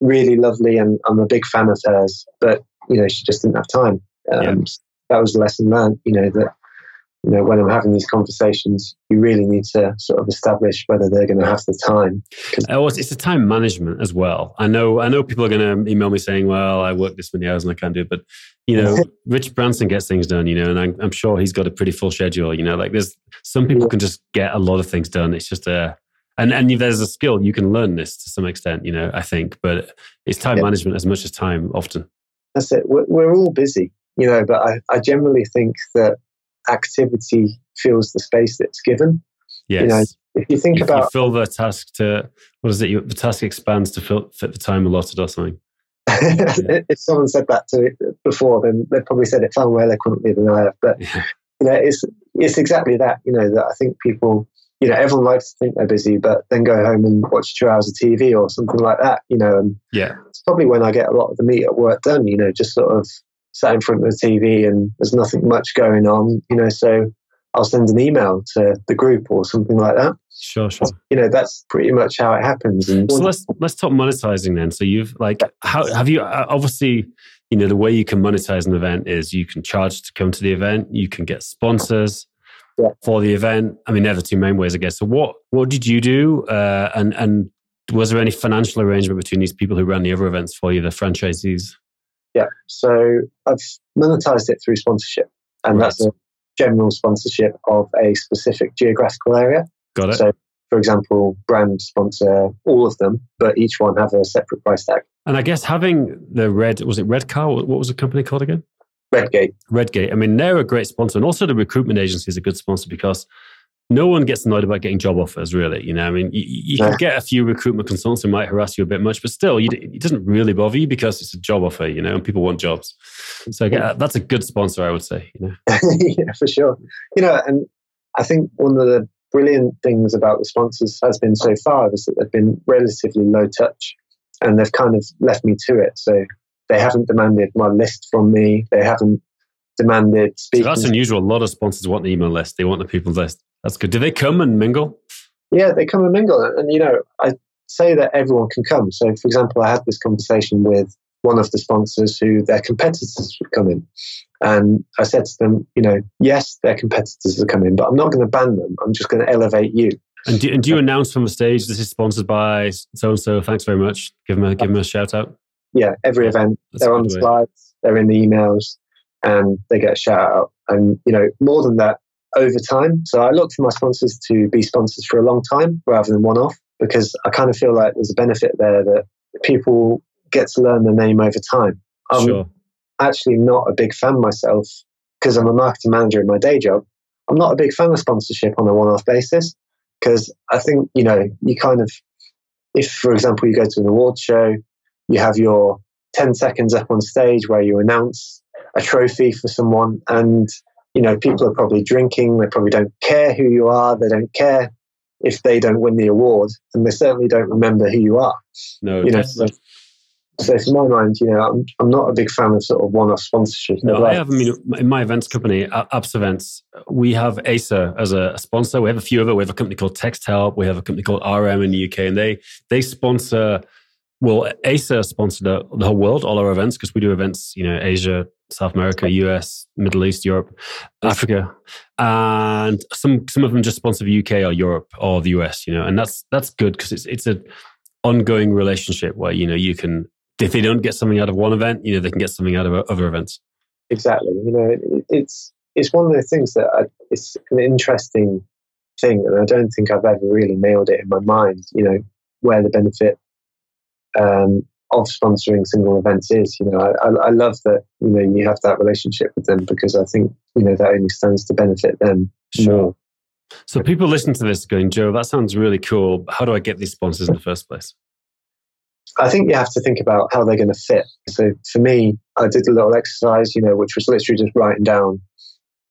really lovely and I'm a big fan of hers, but, you know, she just didn't have time. Um, yeah. That was the lesson learned, you know, that, you know, when I'm having these conversations, you really need to sort of establish whether they're going to have the time. Oh, it's the time management as well. I know I know people are going to email me saying, well, I work this many hours and I can't do it. But, you know, Rich Branson gets things done, you know, and I'm, I'm sure he's got a pretty full schedule, you know, like there's some people yeah. can just get a lot of things done. It's just a, and, and there's a skill, you can learn this to some extent, you know, I think, but it's time yeah. management as much as time often. That's it. We're, we're all busy, you know, but I, I generally think that activity fills the space that's given. Yes. You know, if you think you, about... You fill the task to... What is it? You, the task expands to fill, fit the time allotted or something. Yeah. If someone said that to before, then they probably said it far more eloquently than I have. But, yeah. you know, it's it's exactly that, you know, that I think people... You know, everyone likes to think they're busy, but then go home and watch two hours of T V or something like that, you know. And yeah. It's probably when I get a lot of the meet at work done, you know, just sort of sat in front of the T V and there's nothing much going on, you know, so I'll send an email to the group or something like that. Sure, sure. You know, that's pretty much how it happens. And so let's let's talk monetizing then. So you've like, how have you, obviously, you know, the way you can monetize an event is you can charge to come to the event, you can get sponsors yeah. for the event. I mean, they're the two main ways, I guess. So what what did you do? Uh, and, and was there any financial arrangement between these people who ran the other events for you, the franchisees? Yeah, so I've monetized it through sponsorship, and right. that's a general sponsorship of a specific geographical area. Got it. So, for example, brand sponsor all of them, but each one have a separate price tag. And I guess having the red, was it Redcar? What was the company called again? Redgate. Redgate. I mean, they're a great sponsor, and also the recruitment agency is a good sponsor because no one gets annoyed about getting job offers, really. You know, I mean, you, you can get a few recruitment consultants who might harass you a bit much, but still, you, it doesn't really bother you because it's a job offer, you know, and people want jobs. So yeah, that's a good sponsor, I would say. You know? Yeah, for sure. You know, and I think one of the brilliant things about the sponsors has been so far is that they've been relatively low touch, and they've kind of left me to it. So they haven't demanded my list from me. They haven't demanded speaking. So that's unusual. A lot of sponsors want the email list. They want the people's list. That's good. Do they come and mingle? Yeah, they come and mingle. And, you know, I say that everyone can come. So, for example, I had this conversation with one of the sponsors who their competitors would come in. And I said to them, you know, yes, their competitors are coming, but I'm not going to ban them. I'm just going to elevate you. And do, and do you announce from the stage, this is sponsored by so-and-so, thanks very much. Give them a, give them a shout out. Yeah, every event. That's they're on the way. Slides. They're in the emails. and they get a shout out. And, you know, more than that, over time. So I look for my sponsors to be sponsors for a long time rather than one off, because I kind of feel like there's a benefit there that people get to learn their name over time. I'm sure. actually not a big fan myself, because I'm a marketing manager in my day job. I'm not a big fan of sponsorship on a one-off basis, because I think, you know, you kind of, if, for example, you go to an awards show, you have your ten seconds up on stage where you announce a trophy for someone, and, you know, people are probably drinking, they probably don't care who you are, they don't care if they don't win the award, and they certainly don't remember who you are. No, you know, so, so in my mind, you know, I'm, I'm not a big fan of sort of one-off sponsorship. No, no I have, I mean, in my events company, AppsEvents, we have A S A as a sponsor. We have a few of it. We have a company called Text Help. We have a company called R M in the U K, and they they sponsor, well, A S A sponsored the whole world, all our events, because we do events, you know, Asia, South America, U S, Middle East, Europe, Africa, and some some of them just sponsor the U K or Europe or the U S, you know, and that's that's good, because it's it's an ongoing relationship where, you know, you can, if they don't get something out of one event, you know, they can get something out of other events. Exactly, you know, it, it's it's one of the things that I, it's an interesting thing, and I don't think I've ever really nailed it in my mind, you know, where the benefit um of sponsoring single events is. You know, I, I love that, you know, you have that relationship with them, because I think, you know, that only stands to benefit them. Sure. So people listen to this going, Joe, that sounds really cool. How do I get these sponsors in the first place? I think you have to think about how they're going to fit. So for me, I did a little exercise, you know, which was literally just writing down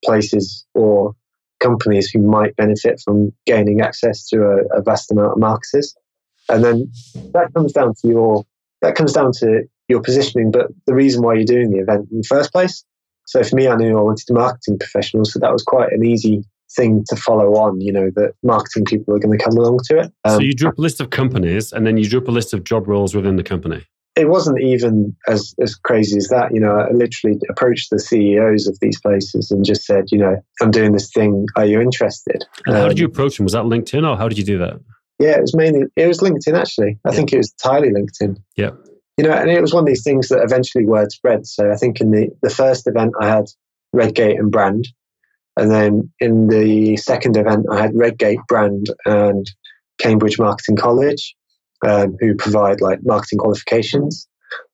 places or companies who might benefit from gaining access to a, a vast amount of marketers. And then that comes down to your That comes down to your positioning, but the reason why you're doing the event in the first place. So for me, I knew I wanted marketing professionals, so that was quite an easy thing to follow on, you know, that marketing people are going to come along to it. Um, so you drew up a list of companies, and then you drew up a list of job roles within the company. It wasn't even as, as crazy as that. You know, I literally approached the C E Os of these places and just said, you know, I'm doing this thing. Are you interested? And um, how did you approach them? Was that LinkedIn, or how did you do that? Yeah, it was mainly, it was LinkedIn actually. I yeah. think it was entirely LinkedIn. Yeah. You know, and it was one of these things that eventually word spread. So I think in the, the first event I had Redgate and brand. And then in the second event I had Redgate, brand, and Cambridge Marketing College, um, who provide like marketing qualifications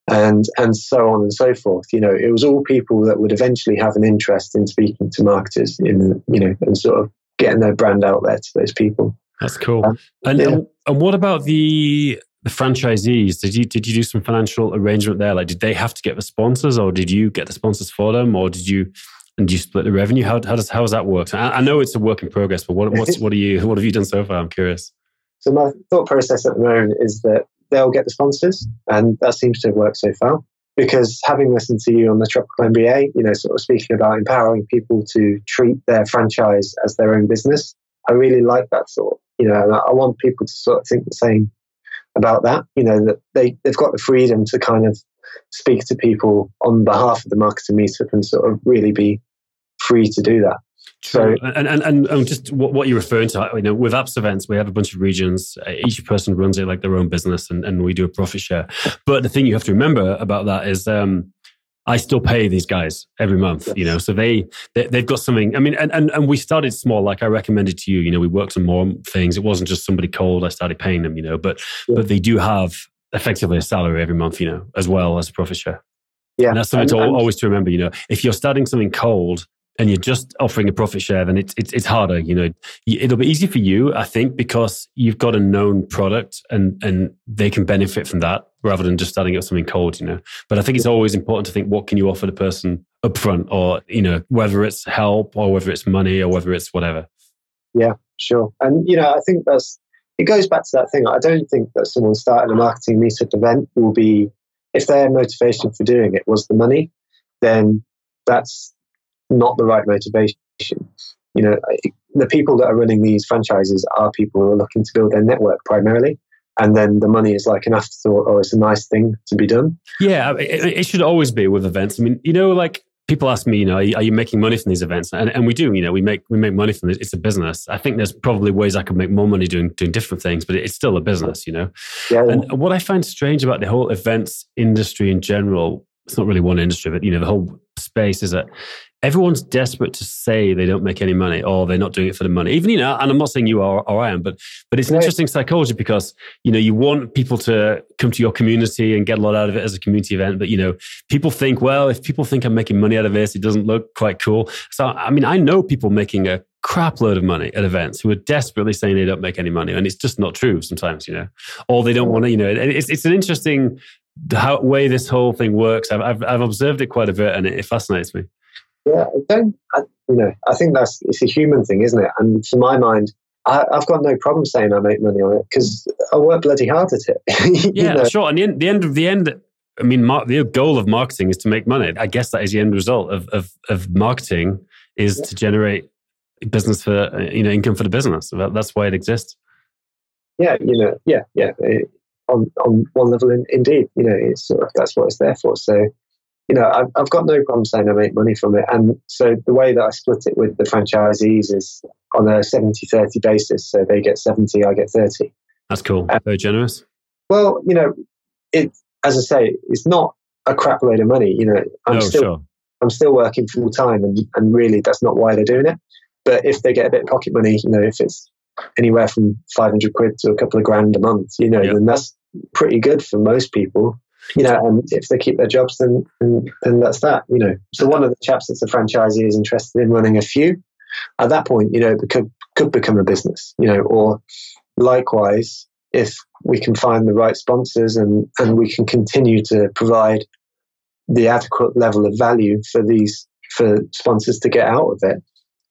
and, and so on and so forth. You know, it was all people that would eventually have an interest in speaking to marketers in, you know, and sort of getting their brand out there to those people. That's cool. Um, and, yeah. and and what about the the franchisees? Did you did you do some financial arrangement there? Like, did they have to get the sponsors, or did you get the sponsors for them, or did you and did you split the revenue? How how does how does that work? I, I know it's a work in progress, but what what's, what are you what have you done so far? I'm curious. So my thought process at the moment is that they'll get the sponsors, and that seems to have worked so far. Because having listened to you on the Tropical M B A, you know, sort of speaking about empowering people to treat their franchise as their own business, I really like that thought. You know, and I want people to sort of think the same about that, you know, that they, they've got the freedom to kind of speak to people on behalf of the marketing meetup and sort of really be free to do that. So, and, and, and, and just what, what you're referring to, you know, with AppsEvents, we have a bunch of regions. Each person runs it like their own business, and, and we do a profit share. But the thing you have to remember about that is, um, I still pay these guys every month, you know, so they, they, they've got something. I mean, and, and, and we started small, like I recommended to you, you know, we worked on more things. It wasn't just somebody cold, I started paying them, you know, but, yeah. but they do have effectively a salary every month, you know, as well as a profit share. Yeah. And that's something and, to and, always to remember, you know, if you're starting something cold and you're just offering a profit share, then it's, it's, it's harder, you know, it'll be easy for you, I think, because you've got a known product and, and they can benefit from that, rather than just starting up something cold, you know. But I think it's always important to think, what can you offer the person upfront, or, you know, whether it's help or whether it's money or whether it's whatever. Yeah, sure. And, you know, I think that's, it goes back to that thing. I don't think that someone starting a marketing meetup event will be, if their motivation for doing it was the money, then that's not the right motivation. You know, the people that are running these franchises are people who are looking to build their network primarily. And then the money is like an afterthought, or it's a nice thing to be done. Yeah, it, it should always be with events. I mean, you know, like people ask me, you know, are you, are you making money from these events? And, and we do, you know, we make we make money from it. It's a business. I think there's probably ways I could make more money doing doing different things, but it's still a business, you know. Yeah. And what I find strange about the whole events industry in general, it's not really one industry, but, you know, the whole space is that everyone's desperate to say they don't make any money or they're not doing it for the money. Even, you know, and I'm not saying you are or I am, but but it's an right. interesting psychology because, you know, you want people to come to your community and get a lot out of it as a community event. But, you know, people think, well, if people think I'm making money out of this, it doesn't look quite cool. So, I mean, I know people making a crap load of money at events who are desperately saying they don't make any money. And it's just not true sometimes, you know, or they don't want to, you know, it's it's an interesting how, way this whole thing works. I've, I've I've observed it quite a bit and it, it fascinates me. Yeah, I don't, I, you know, I think that's, it's a human thing, isn't it? And for my mind, I, I've got no problem saying I make money on it because I work bloody hard at it. Yeah, know? Sure. And the end, the end of the end, I mean, mar- the goal of marketing is to make money. I guess that is the end result of of, of marketing is yeah. to generate business for, you know, income for the business. That's why it exists. Yeah, you know, yeah, yeah. It, on on one level, in, indeed, you know, it's sort of, that's what it's there for. So, you know, I've, I've got no problem saying I make money from it. And so the way that I split it with the franchisees is on a seventy thirty basis. So they get seventy, I get thirty. That's cool. Um, Very generous. Well, you know, it, as I say, it's not a crap load of money. You know, I'm, oh, still, sure. I'm still working full time and, and really that's not why they're doing it. But if they get a bit of pocket money, you know, if it's anywhere from five hundred quid to a couple of grand a month, you know, yep. then that's pretty good for most people. You know, and if they keep their jobs, then, then then that's that, you know. So one of the chaps that's a franchisee is interested in running a few. At that point, you know, it could, could become a business, you know, or likewise, if we can find the right sponsors and, and we can continue to provide the adequate level of value for these, for sponsors to get out of it,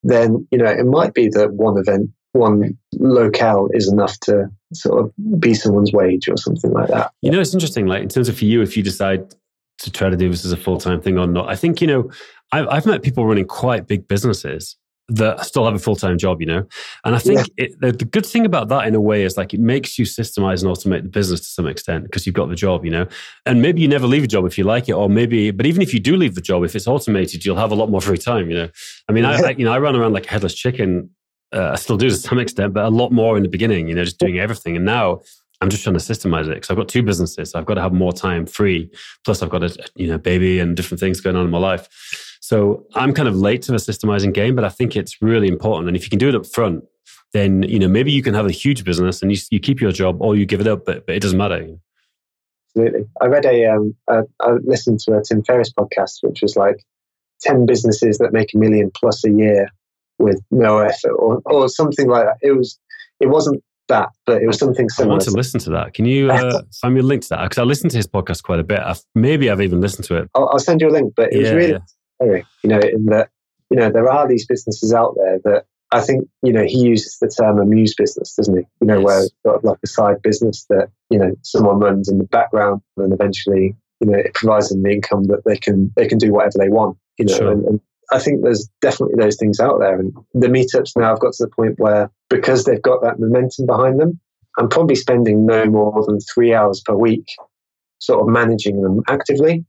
then, you know, it might be that one event, one locale is enough to sort of be someone's wage or something like that. You know, it's interesting, like in terms of for you, if you decide to try to do this as a full-time thing or not, I think, you know, I've, I've met people running quite big businesses that still have a full-time job, you know? And I think yeah. it, the, the good thing about that in a way is like, it makes you systemize and automate the business to some extent because you've got the job, you know? And maybe you never leave a job if you like it, or maybe, but even if you do leave the job, if it's automated, you'll have a lot more free time, you know? I mean, yeah. I, I, you know, I ran around like a headless chicken. Uh, I still do to some extent, but a lot more in the beginning, you know, just doing everything. And now I'm just trying to systemize it because I've got two businesses. So I've got to have more time free. Plus I've got a, you know, baby and different things going on in my life. So I'm kind of late to the systemizing game, but I think it's really important. And if you can do it up front, then, you know, maybe you can have a huge business and you, you keep your job or you give it up, but, but it doesn't matter. Absolutely. I read a, um, a, I listened to a Tim Ferriss podcast, which was like ten businesses that make a million plus a year with no effort or, or something like that. It was, it wasn't that, but it was something similar. I want to listen to that. Can you uh, find me a link to that? Because I listened to his podcast quite a bit. I've, maybe I've even listened to it. I'll, I'll send you a link, but it yeah, was really, yeah. you know, in that, you know, there are these businesses out there that I think, you know, he uses the term amuse business, doesn't he? You know, yes. where it's sort of like a side business that, you know, someone runs in the background and eventually, you know, it provides them the income that they can, they can do whatever they want, you know, sure. and, and I think there's definitely those things out there. And the meetups now have got to the point where, because they've got that momentum behind them, I'm probably spending no more than three hours per week sort of managing them actively.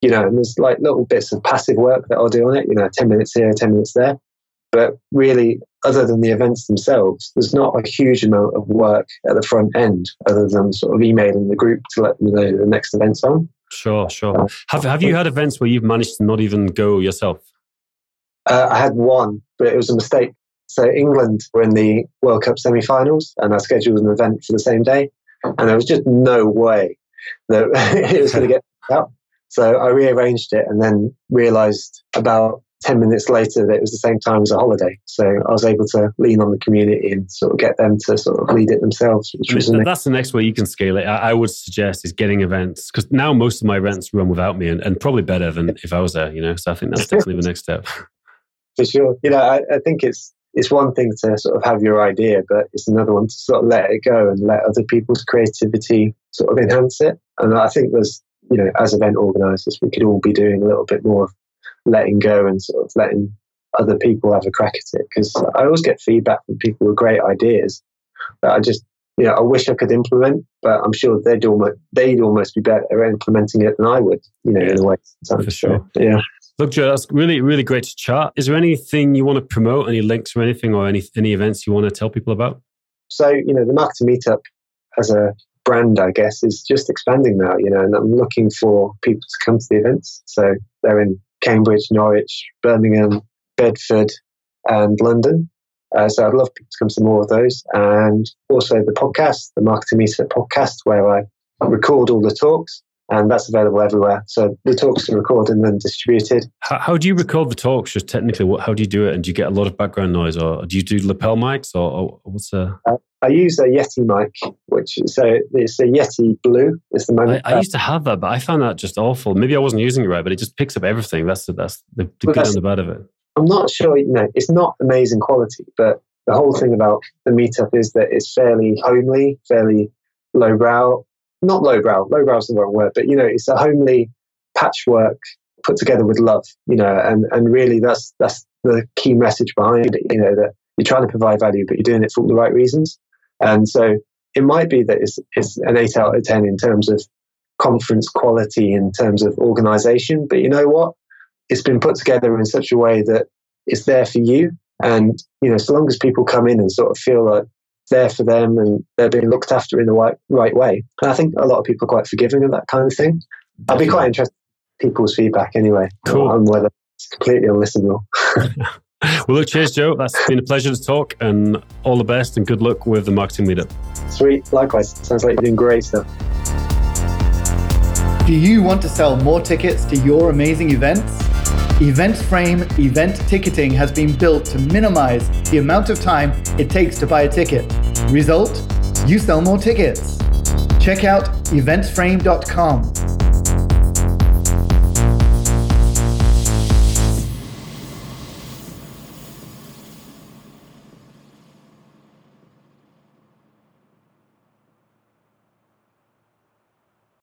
You know, and there's like little bits of passive work that I'll do on it, you know, ten minutes here, ten minutes there. But really, other than the events themselves, there's not a huge amount of work at the front end other than sort of emailing the group to let them know the next event's on. Sure, sure. Have, have you had events where you've managed to not even go yourself? Uh, I had one, but it was a mistake. So England were in the World Cup semi-finals and I scheduled an event for the same day. And there was just no way that it was going to get out. So I rearranged it and then realized about ten minutes later that it was the same time as a holiday. So I was able to lean on the community and sort of get them to sort of lead it themselves. Which was amazing. That's the next way you can scale it. I, I would suggest is getting events, because now most of my events run without me and, and probably better than if I was there, you know, so I think that's definitely the next step. For sure. You know, I, I think it's it's one thing to sort of have your idea, but it's another one to sort of let it go and let other people's creativity sort of enhance it. And I think there's, you know, as event organisers, we could all be doing a little bit more of letting go and sort of letting other people have a crack at it. Because I always get feedback from people with great ideas that I just, you know, I wish I could implement, but I'm sure they'd almost, they'd almost be better at implementing it than I would, you know, yeah, in a way. For sure. Yeah. Look, Joe, that's really, really great to chat. Is there anything you want to promote, any links or anything, or any any events you want to tell people about? So, you know, the Marketing Meetup as a brand, I guess, is just expanding now, you know, and I'm looking for people to come to the events. So they're in Cambridge, Norwich, Birmingham, Bedford, and London. Uh, so I'd love people to come to more of those. And also the podcast, the Marketing Meetup podcast, where I record all the talks, and that's available everywhere. So the talks are recorded and then distributed. How, how do you record the talks? Just technically, what, how do you do it? And do you get a lot of background noise, or do you do lapel mics, or, or what's a... Uh, I use a Yeti mic, which so it's a Yeti Blue. It's the moment. I, I used to have that, but I found that just awful. Maybe I wasn't using it right, but it just picks up everything. That's the that's the, the good that's, and the bad of it. I'm not sure. You know, it's not amazing quality, but the whole thing about the meetup is that it's fairly homely, fairly lowbrow. Not lowbrow. Lowbrow is the wrong word, but you know, it's a homely patchwork put together with love. You know, and and really, that's that's the key message behind it. You know, that you're trying to provide value, but you're doing it for all the right reasons. And so it might be that it's, it's an eight out of ten in terms of conference quality, in terms of organization. But you know what? It's been put together in such a way that it's there for you. And, you know, so long as people come in and sort of feel like it's there for them and they're being looked after in the right, right way. And I think a lot of people are quite forgiving of that kind of thing. I'd be quite interested in people's feedback anyway. Cool. On whether it's completely unlistenable. Well, look, cheers, Joe. That's been a pleasure to talk, and all the best and good luck with the Marketing Meetup. Sweet. Likewise. Sounds like you're doing great stuff. Do you want to sell more tickets to your amazing events? EventsFrame event ticketing has been built to minimize the amount of time it takes to buy a ticket. Result? You sell more tickets. Check out Events Frame dot com.